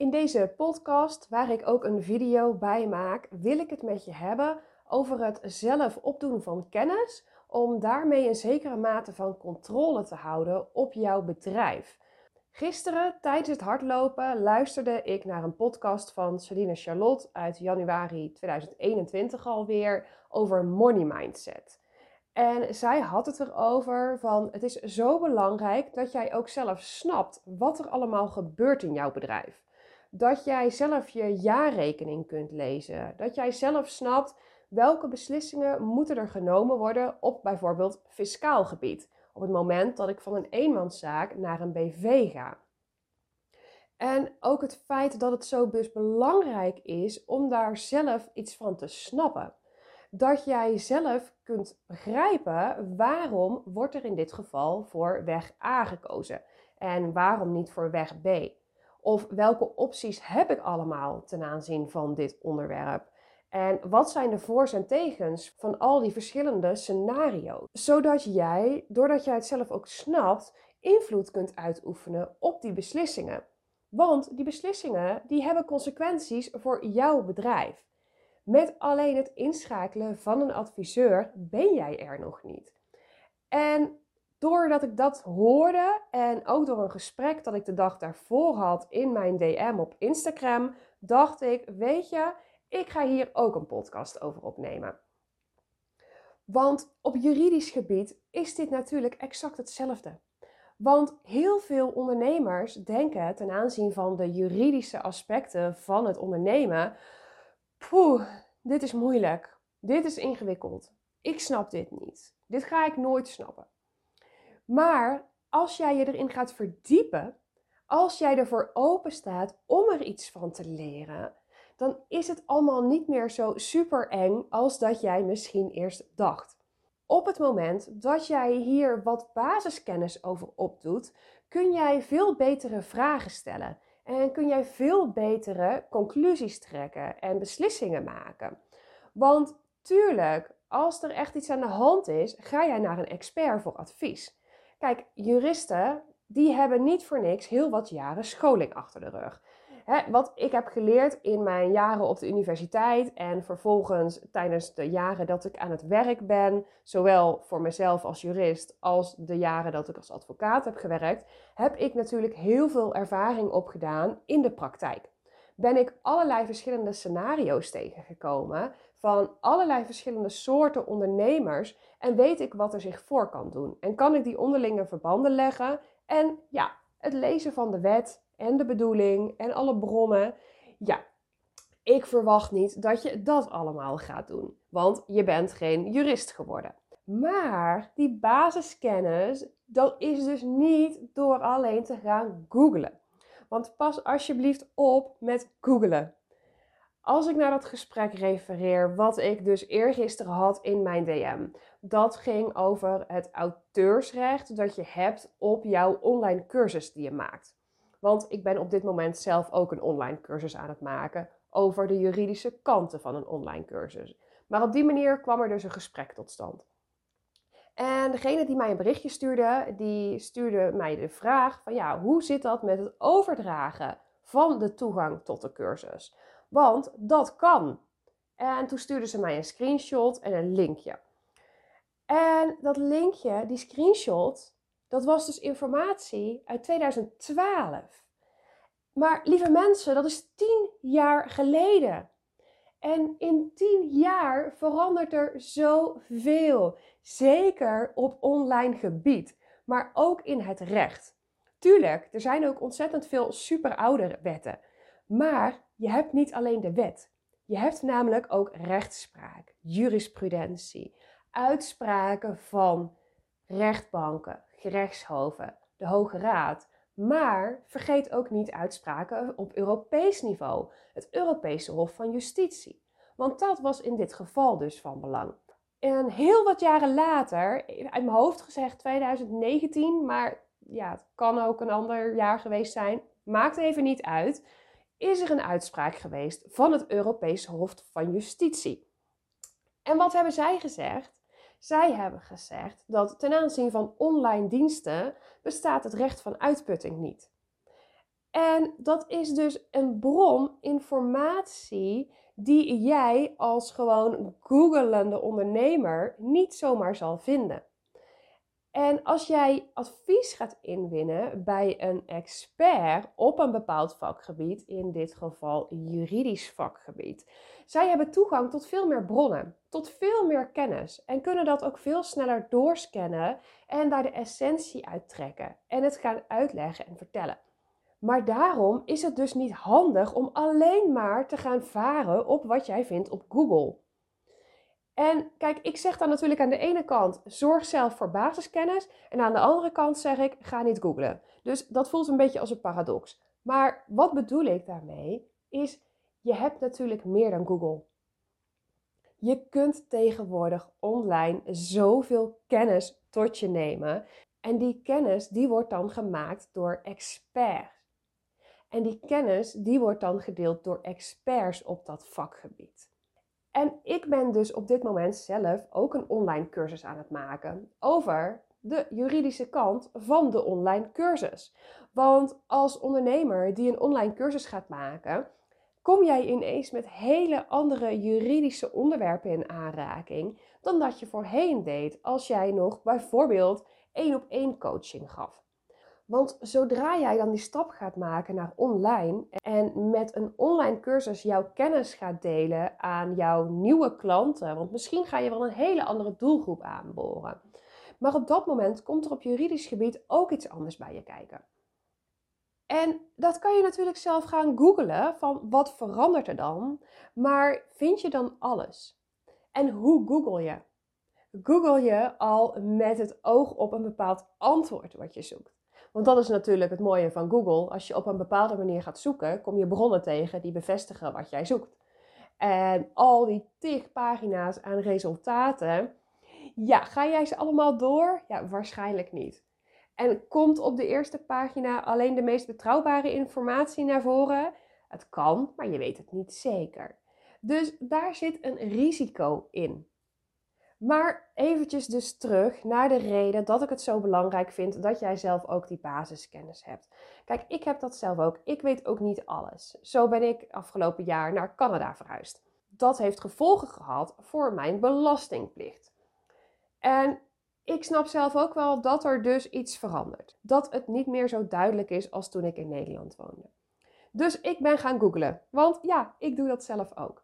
In deze podcast, waar ik ook een video bij maak, wil ik het met je hebben over het zelf opdoen van kennis, om daarmee een zekere mate van controle te houden op jouw bedrijf. Gisteren tijdens het hardlopen luisterde ik naar een podcast van Celine Charlotte uit januari 2021 alweer over money mindset. En zij had het erover van het is zo belangrijk dat jij ook zelf snapt wat er allemaal gebeurt in jouw bedrijf. Dat jij zelf je jaarrekening kunt lezen. Dat jij zelf snapt welke beslissingen moeten er genomen worden op bijvoorbeeld fiscaal gebied. Op het moment dat ik van een eenmanszaak naar een BV ga. En ook het feit dat het zo dus belangrijk is om daar zelf iets van te snappen. Dat jij zelf kunt begrijpen waarom wordt er in dit geval voor weg A gekozen. En waarom niet voor weg B. Of welke opties heb ik allemaal ten aanzien van dit onderwerp? En wat zijn de voor's en tegens van al die verschillende scenario's? Zodat jij, doordat jij het zelf ook snapt, invloed kunt uitoefenen op die beslissingen. Want die beslissingen die hebben consequenties voor jouw bedrijf. Met alleen het inschakelen van een adviseur ben jij er nog niet. En doordat ik dat hoorde en ook door een gesprek dat ik de dag daarvoor had in mijn DM op Instagram, dacht ik, weet je, ik ga hier ook een podcast over opnemen. Want op juridisch gebied is dit natuurlijk exact hetzelfde. Want heel veel ondernemers denken ten aanzien van de juridische aspecten van het ondernemen, dit is moeilijk, dit is ingewikkeld, ik snap dit niet, dit ga ik nooit snappen. Maar als jij je erin gaat verdiepen, als jij ervoor open staat om er iets van te leren, dan is het allemaal niet meer zo super eng als dat jij misschien eerst dacht. Op het moment dat jij hier wat basiskennis over opdoet, kun jij veel betere vragen stellen. En kun jij veel betere conclusies trekken en beslissingen maken. Want tuurlijk, als er echt iets aan de hand is, ga jij naar een expert voor advies. Kijk, juristen die hebben niet voor niks heel wat jaren scholing achter de rug. Wat ik heb geleerd in mijn jaren op de universiteit en vervolgens tijdens de jaren dat ik aan het werk ben, zowel voor mezelf als jurist als de jaren dat ik als advocaat heb gewerkt, heb ik natuurlijk heel veel ervaring opgedaan in de praktijk. Ben ik allerlei verschillende scenario's tegengekomen van allerlei verschillende soorten ondernemers en weet ik wat er zich voor kan doen. En kan ik die onderlinge verbanden leggen en ja, het lezen van de wet en de bedoeling en alle bronnen. Ja, ik verwacht niet dat je dat allemaal gaat doen, want je bent geen jurist geworden. Maar die basiskennis, dat is dus niet door alleen te gaan googlen. Want pas alsjeblieft op met googlen. Als ik naar dat gesprek refereer, wat ik dus eergisteren had in mijn DM. Dat ging over het auteursrecht dat je hebt op jouw online cursus die je maakt. Want ik ben op dit moment zelf ook een online cursus aan het maken over de juridische kanten van een online cursus. Maar op die manier kwam er dus een gesprek tot stand. En degene die mij een berichtje stuurde, die stuurde mij de vraag van ja, hoe zit dat met het overdragen van de toegang tot de cursus? Want dat kan. En toen stuurde ze mij een screenshot en een linkje. En dat linkje, die screenshot, dat was dus informatie uit 2012. Maar lieve mensen, dat is 10 jaar geleden. En in 10 jaar verandert er zoveel. Zeker op online gebied, maar ook in het recht. Tuurlijk, er zijn ook ontzettend veel superoude wetten. Maar je hebt niet alleen de wet. Je hebt namelijk ook rechtspraak, jurisprudentie, uitspraken van rechtbanken, gerechtshoven, de Hoge Raad. Maar vergeet ook niet uitspraken op Europees niveau, het Europese Hof van Justitie. Want dat was in dit geval dus van belang. En heel wat jaren later, uit mijn hoofd gezegd 2019, maar ja, het kan ook een ander jaar geweest zijn, maakt even niet uit, is er een uitspraak geweest van het Europese Hof van Justitie. En wat hebben zij gezegd? Zij hebben gezegd dat ten aanzien van online diensten bestaat het recht van uitputting niet. En dat is dus een bron informatie die jij als gewoon googelende ondernemer niet zomaar zal vinden. En als jij advies gaat inwinnen bij een expert op een bepaald vakgebied, in dit geval juridisch vakgebied, zij hebben toegang tot veel meer bronnen, tot veel meer kennis en kunnen dat ook veel sneller doorscannen en daar de essentie uit trekken en het gaan uitleggen en vertellen. Maar daarom is het dus niet handig om alleen maar te gaan varen op wat jij vindt op Google. En kijk, ik zeg dan natuurlijk aan de ene kant, zorg zelf voor basiskennis. En aan de andere kant zeg ik, ga niet googlen. Dus dat voelt een beetje als een paradox. Maar wat bedoel ik daarmee is, je hebt natuurlijk meer dan Google. Je kunt tegenwoordig online zoveel kennis tot je nemen. En die kennis, die wordt dan gemaakt door experts. En die kennis, die wordt dan gedeeld door experts op dat vakgebied. En ik ben dus op dit moment zelf ook een online cursus aan het maken over de juridische kant van de online cursus. Want als ondernemer die een online cursus gaat maken, kom jij ineens met hele andere juridische onderwerpen in aanraking dan dat je voorheen deed als jij nog bijvoorbeeld 1-op-1 coaching gaf. Want zodra jij dan die stap gaat maken naar online en met een online cursus jouw kennis gaat delen aan jouw nieuwe klanten, want misschien ga je wel een hele andere doelgroep aanboren. Maar op dat moment komt er op juridisch gebied ook iets anders bij je kijken. En dat kan je natuurlijk zelf gaan googlen van wat verandert er dan, maar vind je dan alles? En hoe google je? Google je al met het oog op een bepaald antwoord wat je zoekt? Want dat is natuurlijk het mooie van Google. Als je op een bepaalde manier gaat zoeken, kom je bronnen tegen die bevestigen wat jij zoekt. En al die tig pagina's aan resultaten, ja, ga jij ze allemaal door? Ja, waarschijnlijk niet. En komt op de eerste pagina alleen de meest betrouwbare informatie naar voren? Het kan, maar je weet het niet zeker. Dus daar zit een risico in. Maar eventjes dus terug naar de reden dat ik het zo belangrijk vind dat jij zelf ook die basiskennis hebt. Kijk, ik heb dat zelf ook. Ik weet ook niet alles. Zo ben ik afgelopen jaar naar Canada verhuisd. Dat heeft gevolgen gehad voor mijn belastingplicht. En ik snap zelf ook wel dat er dus iets verandert. Dat het niet meer zo duidelijk is als toen ik in Nederland woonde. Dus ik ben gaan googlen. Want ja, ik doe dat zelf ook.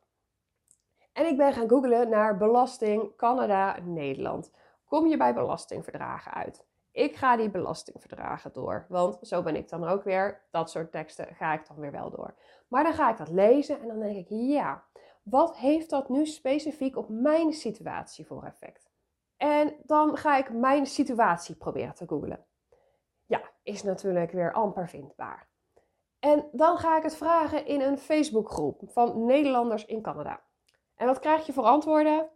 En ik ben gaan googlen naar belasting Canada, Nederland. Kom je bij belastingverdragen uit? Ik ga die belastingverdragen door. Want zo ben ik dan ook weer. Dat soort teksten ga ik dan weer wel door. Maar dan ga ik dat lezen en dan denk ik, ja, wat heeft dat nu specifiek op mijn situatie voor effect? En dan ga ik mijn situatie proberen te googlen. Ja, is natuurlijk weer amper vindbaar. En dan ga ik het vragen in een Facebookgroep van Nederlanders in Canada. En wat krijg je voor antwoorden?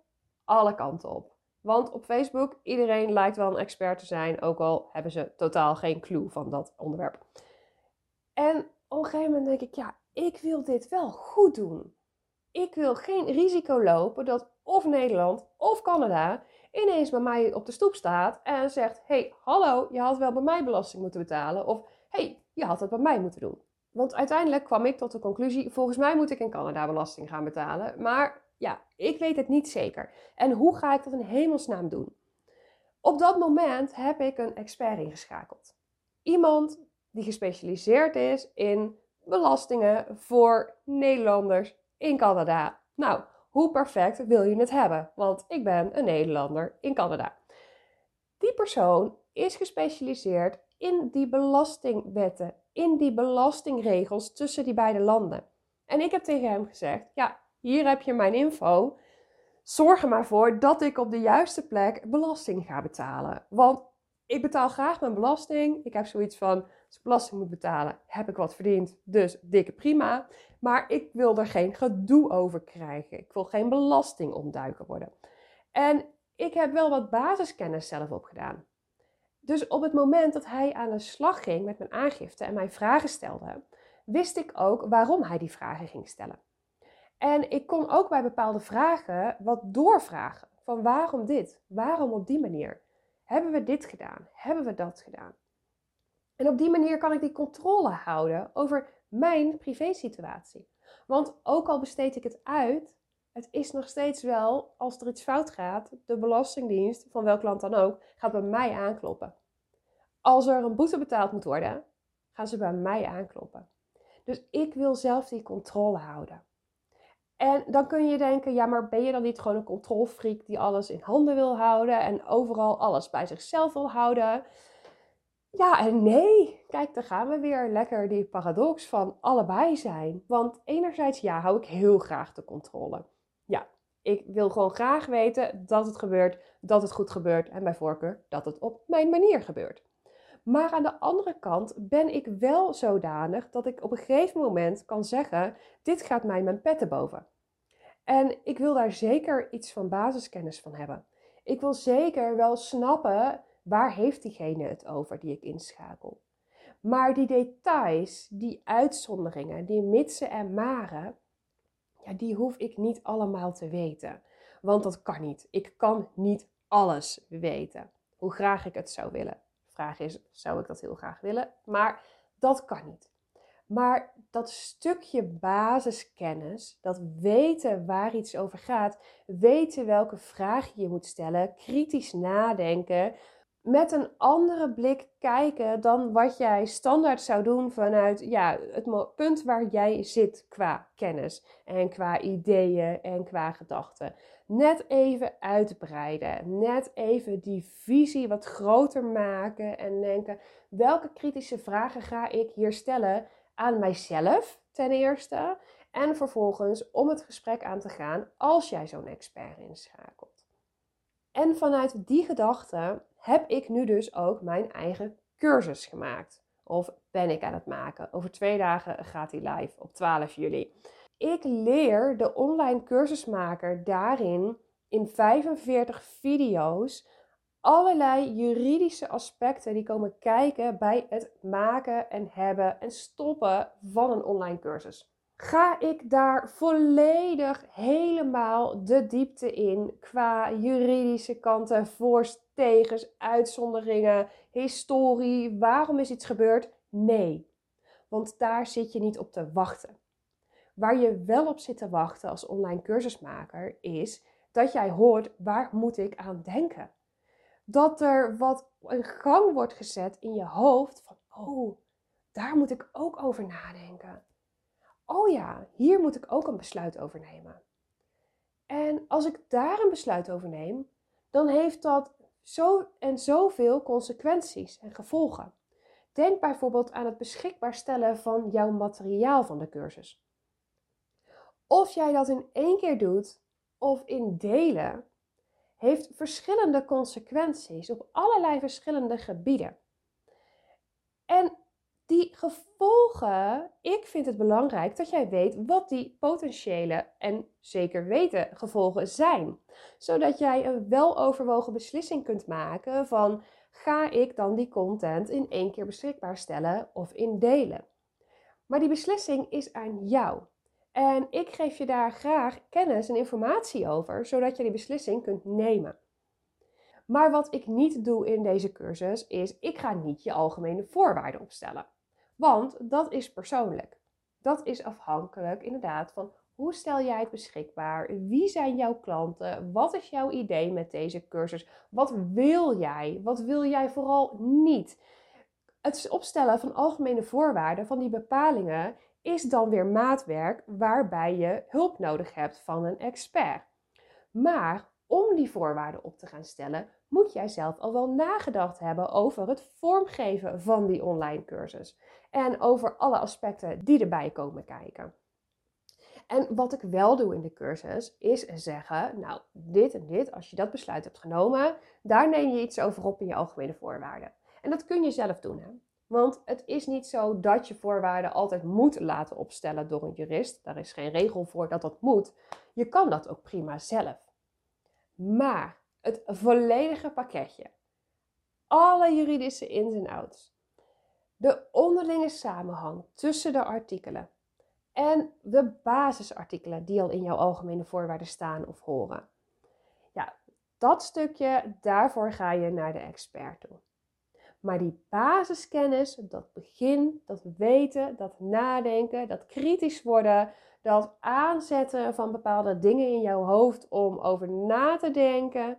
Alle kanten op. Want op Facebook, iedereen lijkt wel een expert te zijn, ook al hebben ze totaal geen clue van dat onderwerp. En op een gegeven moment denk ik, ja, ik wil dit wel goed doen. Ik wil geen risico lopen dat of Nederland of Canada ineens bij mij op de stoep staat en zegt, hey, hallo, je had wel bij mij belasting moeten betalen. Of, hey, je had het bij mij moeten doen. Want uiteindelijk kwam ik tot de conclusie, volgens mij moet ik in Canada belasting gaan betalen. Maar ja, ik weet het niet zeker. En hoe ga ik dat in hemelsnaam doen? Op dat moment heb ik een expert ingeschakeld. Iemand die gespecialiseerd is in belastingen voor Nederlanders in Canada. Nou, hoe perfect wil je het hebben? Want ik ben een Nederlander in Canada. Die persoon is gespecialiseerd in die belastingwetten, in die belastingregels tussen die beide landen. En ik heb tegen hem gezegd, ja, hier heb je mijn info. Zorg er maar voor dat ik op de juiste plek belasting ga betalen. Want ik betaal graag mijn belasting. Ik heb zoiets van, als ik belasting moet betalen, heb ik wat verdiend. Dus dikke prima. Maar ik wil er geen gedoe over krijgen. Ik wil geen belastingontduiker worden. En ik heb wel wat basiskennis zelf opgedaan. Dus op het moment dat hij aan de slag ging met mijn aangifte en mijn vragen stelde, wist ik ook waarom hij die vragen ging stellen. En ik kon ook bij bepaalde vragen wat doorvragen. Van waarom dit? Waarom op die manier? Hebben we dit gedaan? Hebben we dat gedaan? En op die manier kan ik die controle houden over mijn privésituatie. Want ook al besteed ik het uit, het is nog steeds wel, als er iets fout gaat, de Belastingdienst, van welk land dan ook, gaat bij mij aankloppen. Als er een boete betaald moet worden, gaan ze bij mij aankloppen. Dus ik wil zelf die controle houden. En dan kun je denken, ja, maar ben je dan niet gewoon een controlfreak die alles in handen wil houden en overal alles bij zichzelf wil houden? Ja en nee, kijk, daar gaan we weer lekker die paradox van allebei zijn. Want enerzijds, ja, hou ik heel graag de controle. Ja, ik wil gewoon graag weten dat het gebeurt, dat het goed gebeurt en bij voorkeur dat het op mijn manier gebeurt. Maar aan de andere kant ben ik wel zodanig dat ik op een gegeven moment kan zeggen, dit gaat mij mijn pet te boven. En ik wil daar zeker iets van basiskennis van hebben. Ik wil zeker wel snappen, waar heeft diegene het over die ik inschakel? Maar die details, die uitzonderingen, die mitsen en maren, ja, die hoef ik niet allemaal te weten. Want dat kan niet. Ik kan niet alles weten. Hoe graag ik het zou willen. De vraag is, zou ik dat heel graag willen? Maar dat kan niet. Maar dat stukje basiskennis, dat weten waar iets over gaat, weten welke vraag je moet stellen, kritisch nadenken, met een andere blik kijken dan wat jij standaard zou doen vanuit ja, het punt waar jij zit qua kennis en qua ideeën en qua gedachten. Net even uitbreiden, net even die visie wat groter maken en denken, welke kritische vragen ga ik hier stellen aan mijzelf ten eerste en vervolgens om het gesprek aan te gaan als jij zo'n expert inschakelt. En vanuit die gedachte heb ik nu dus ook mijn eigen cursus gemaakt. Of ben ik aan het maken. Over 2 dagen gaat die live op 12 juli. Ik leer de online cursusmaker daarin in 45 video's allerlei juridische aspecten die komen kijken bij het maken en hebben en stoppen van een online cursus. Ga ik daar volledig helemaal de diepte in qua juridische kanten, voor's, tegens, uitzonderingen, historie, waarom is iets gebeurd? Nee, want daar zit je niet op te wachten. Waar je wel op zit te wachten als online cursusmaker is dat jij hoort, waar moet ik aan denken? Dat er wat in gang wordt gezet in je hoofd van, oh, daar moet ik ook over nadenken. Oh ja, hier moet ik ook een besluit over nemen. En als ik daar een besluit over neem, dan heeft dat zo en zoveel consequenties en gevolgen. Denk bijvoorbeeld aan het beschikbaar stellen van jouw materiaal van de cursus. Of jij dat in 1 keer doet of in delen, heeft verschillende consequenties op allerlei verschillende gebieden. En die gevolgen, ik vind het belangrijk dat jij weet wat die potentiële en zeker weten gevolgen zijn. Zodat jij een weloverwogen beslissing kunt maken van, ga ik dan die content in 1 keer beschikbaar stellen of in delen? Maar die beslissing is aan jou. En ik geef je daar graag kennis en informatie over, zodat je die beslissing kunt nemen. Maar wat ik niet doe in deze cursus is, ik ga niet je algemene voorwaarden opstellen. Want dat is persoonlijk. Dat is afhankelijk inderdaad van, hoe stel jij het beschikbaar? Wie zijn jouw klanten? Wat is jouw idee met deze cursus? Wat wil jij? Wat wil jij vooral niet? Het opstellen van algemene voorwaarden, van die bepalingen, is dan weer maatwerk waarbij je hulp nodig hebt van een expert. Maar om die voorwaarden op te gaan stellen, moet jij zelf al wel nagedacht hebben over het vormgeven van die online cursus. En over alle aspecten die erbij komen kijken. En wat ik wel doe in de cursus is zeggen, nou, dit en dit, als je dat besluit hebt genomen, daar neem je iets over op in je algemene voorwaarden. En dat kun je zelf doen, hè. Want het is niet zo dat je voorwaarden altijd moet laten opstellen door een jurist. Daar is geen regel voor dat dat moet. Je kan dat ook prima zelf. Maar het volledige pakketje, alle juridische ins en outs, de onderlinge samenhang tussen de artikelen en de basisartikelen die al in jouw algemene voorwaarden staan of horen. Ja, dat stukje, daarvoor ga je naar de expert toe. Maar die basiskennis, dat begin, dat weten, dat nadenken, dat kritisch worden, dat aanzetten van bepaalde dingen in jouw hoofd om over na te denken,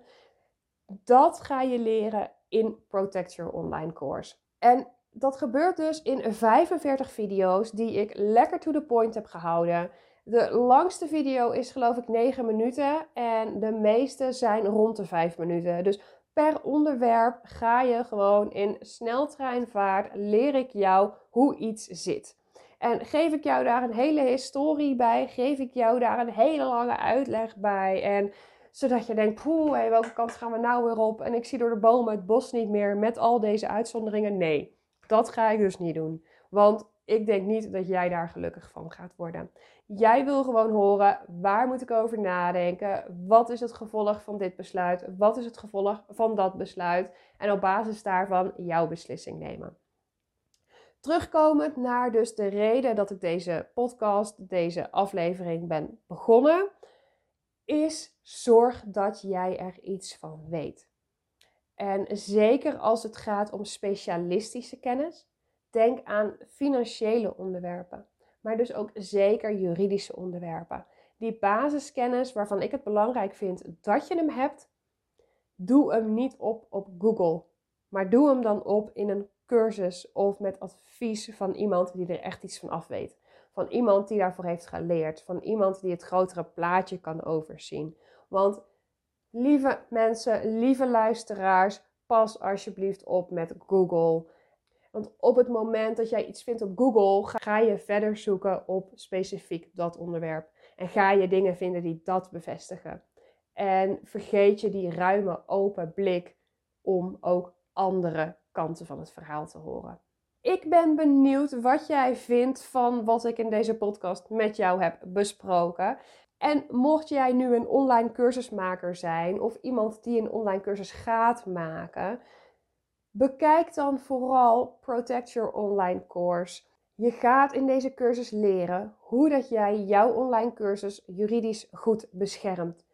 dat ga je leren in Protect Your Online Course. En dat gebeurt dus in 45 video's die ik lekker to the point heb gehouden. De langste video is geloof ik 9 minuten en de meeste zijn rond de 5 minuten. Dus per onderwerp ga je gewoon in sneltreinvaart, leer ik jou hoe iets zit. En geef ik jou daar een hele historie bij, geef ik jou daar een hele lange uitleg bij. En zodat je denkt, hé, welke kant gaan we nou weer op? En ik zie door de bomen het bos niet meer met al deze uitzonderingen. Nee, dat ga ik dus niet doen. Want ik denk niet dat jij daar gelukkig van gaat worden. Jij wil gewoon horen, waar moet ik over nadenken? Wat is het gevolg van dit besluit? Wat is het gevolg van dat besluit? En op basis daarvan jouw beslissing nemen. Terugkomend naar dus de reden dat ik deze podcast, deze aflevering ben begonnen, is zorg dat jij er iets van weet. En zeker als het gaat om specialistische kennis, denk aan financiële onderwerpen, maar dus ook zeker juridische onderwerpen. Die basiskennis waarvan ik het belangrijk vind dat je hem hebt, doe hem niet op Google, maar doe hem dan op in een cursus of met advies van iemand die er echt iets van af weet. Van iemand die daarvoor heeft geleerd. Van iemand die het grotere plaatje kan overzien. Want lieve mensen, lieve luisteraars, pas alsjeblieft op met Google. Want op het moment dat jij iets vindt op Google, ga je verder zoeken op specifiek dat onderwerp. En ga je dingen vinden die dat bevestigen. En vergeet je die ruime open blik om ook andere kanten van het verhaal te horen. Ik ben benieuwd wat jij vindt van wat ik in deze podcast met jou heb besproken. En mocht jij nu een online cursusmaker zijn of iemand die een online cursus gaat maken, bekijk dan vooral Protect Your Online Course. Je gaat in deze cursus leren hoe dat jij jouw online cursus juridisch goed beschermt.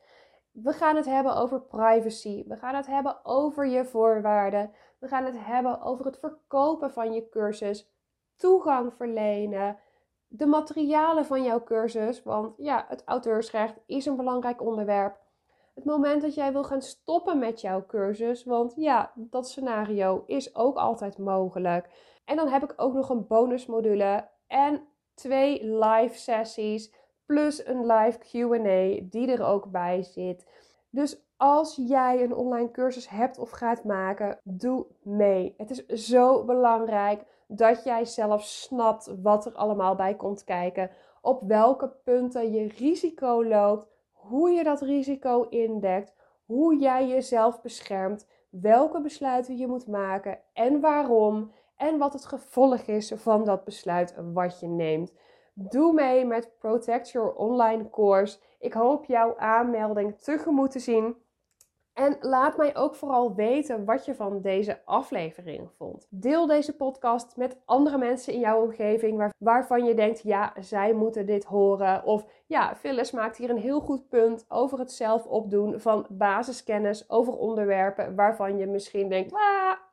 We gaan het hebben over privacy. We gaan het hebben over je voorwaarden. We gaan het hebben over het verkopen van je cursus. Toegang verlenen. De materialen van jouw cursus. Want ja, het auteursrecht is een belangrijk onderwerp. Het moment dat jij wil gaan stoppen met jouw cursus. Want ja, dat scenario is ook altijd mogelijk. En dan heb ik ook nog een bonusmodule. En 2 live sessies. Plus een live Q&A die er ook bij zit. Dus als jij een online cursus hebt of gaat maken, doe mee. Het is zo belangrijk dat jij zelf snapt wat er allemaal bij komt kijken. Op welke punten je risico loopt. Hoe je dat risico indekt. Hoe jij jezelf beschermt. Welke besluiten je moet maken en waarom. En wat het gevolg is van dat besluit wat je neemt. Doe mee met Protect Your Online Course. Ik hoop jouw aanmelding tegemoet te zien. En laat mij ook vooral weten wat je van deze aflevering vond. Deel deze podcast met andere mensen in jouw omgeving waarvan je denkt, ja, zij moeten dit horen. Of ja, Phyllis maakt hier een heel goed punt over het zelf opdoen van basiskennis over onderwerpen waarvan je misschien denkt,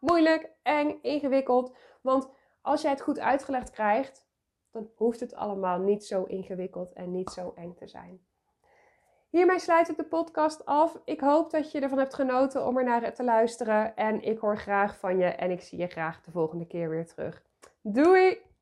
moeilijk, eng, ingewikkeld. Want als jij het goed uitgelegd krijgt, dan hoeft het allemaal niet zo ingewikkeld en niet zo eng te zijn. Hiermee sluit ik de podcast af. Ik hoop dat je ervan hebt genoten om er naar te luisteren. En ik hoor graag van je en ik zie je graag de volgende keer weer terug. Doei!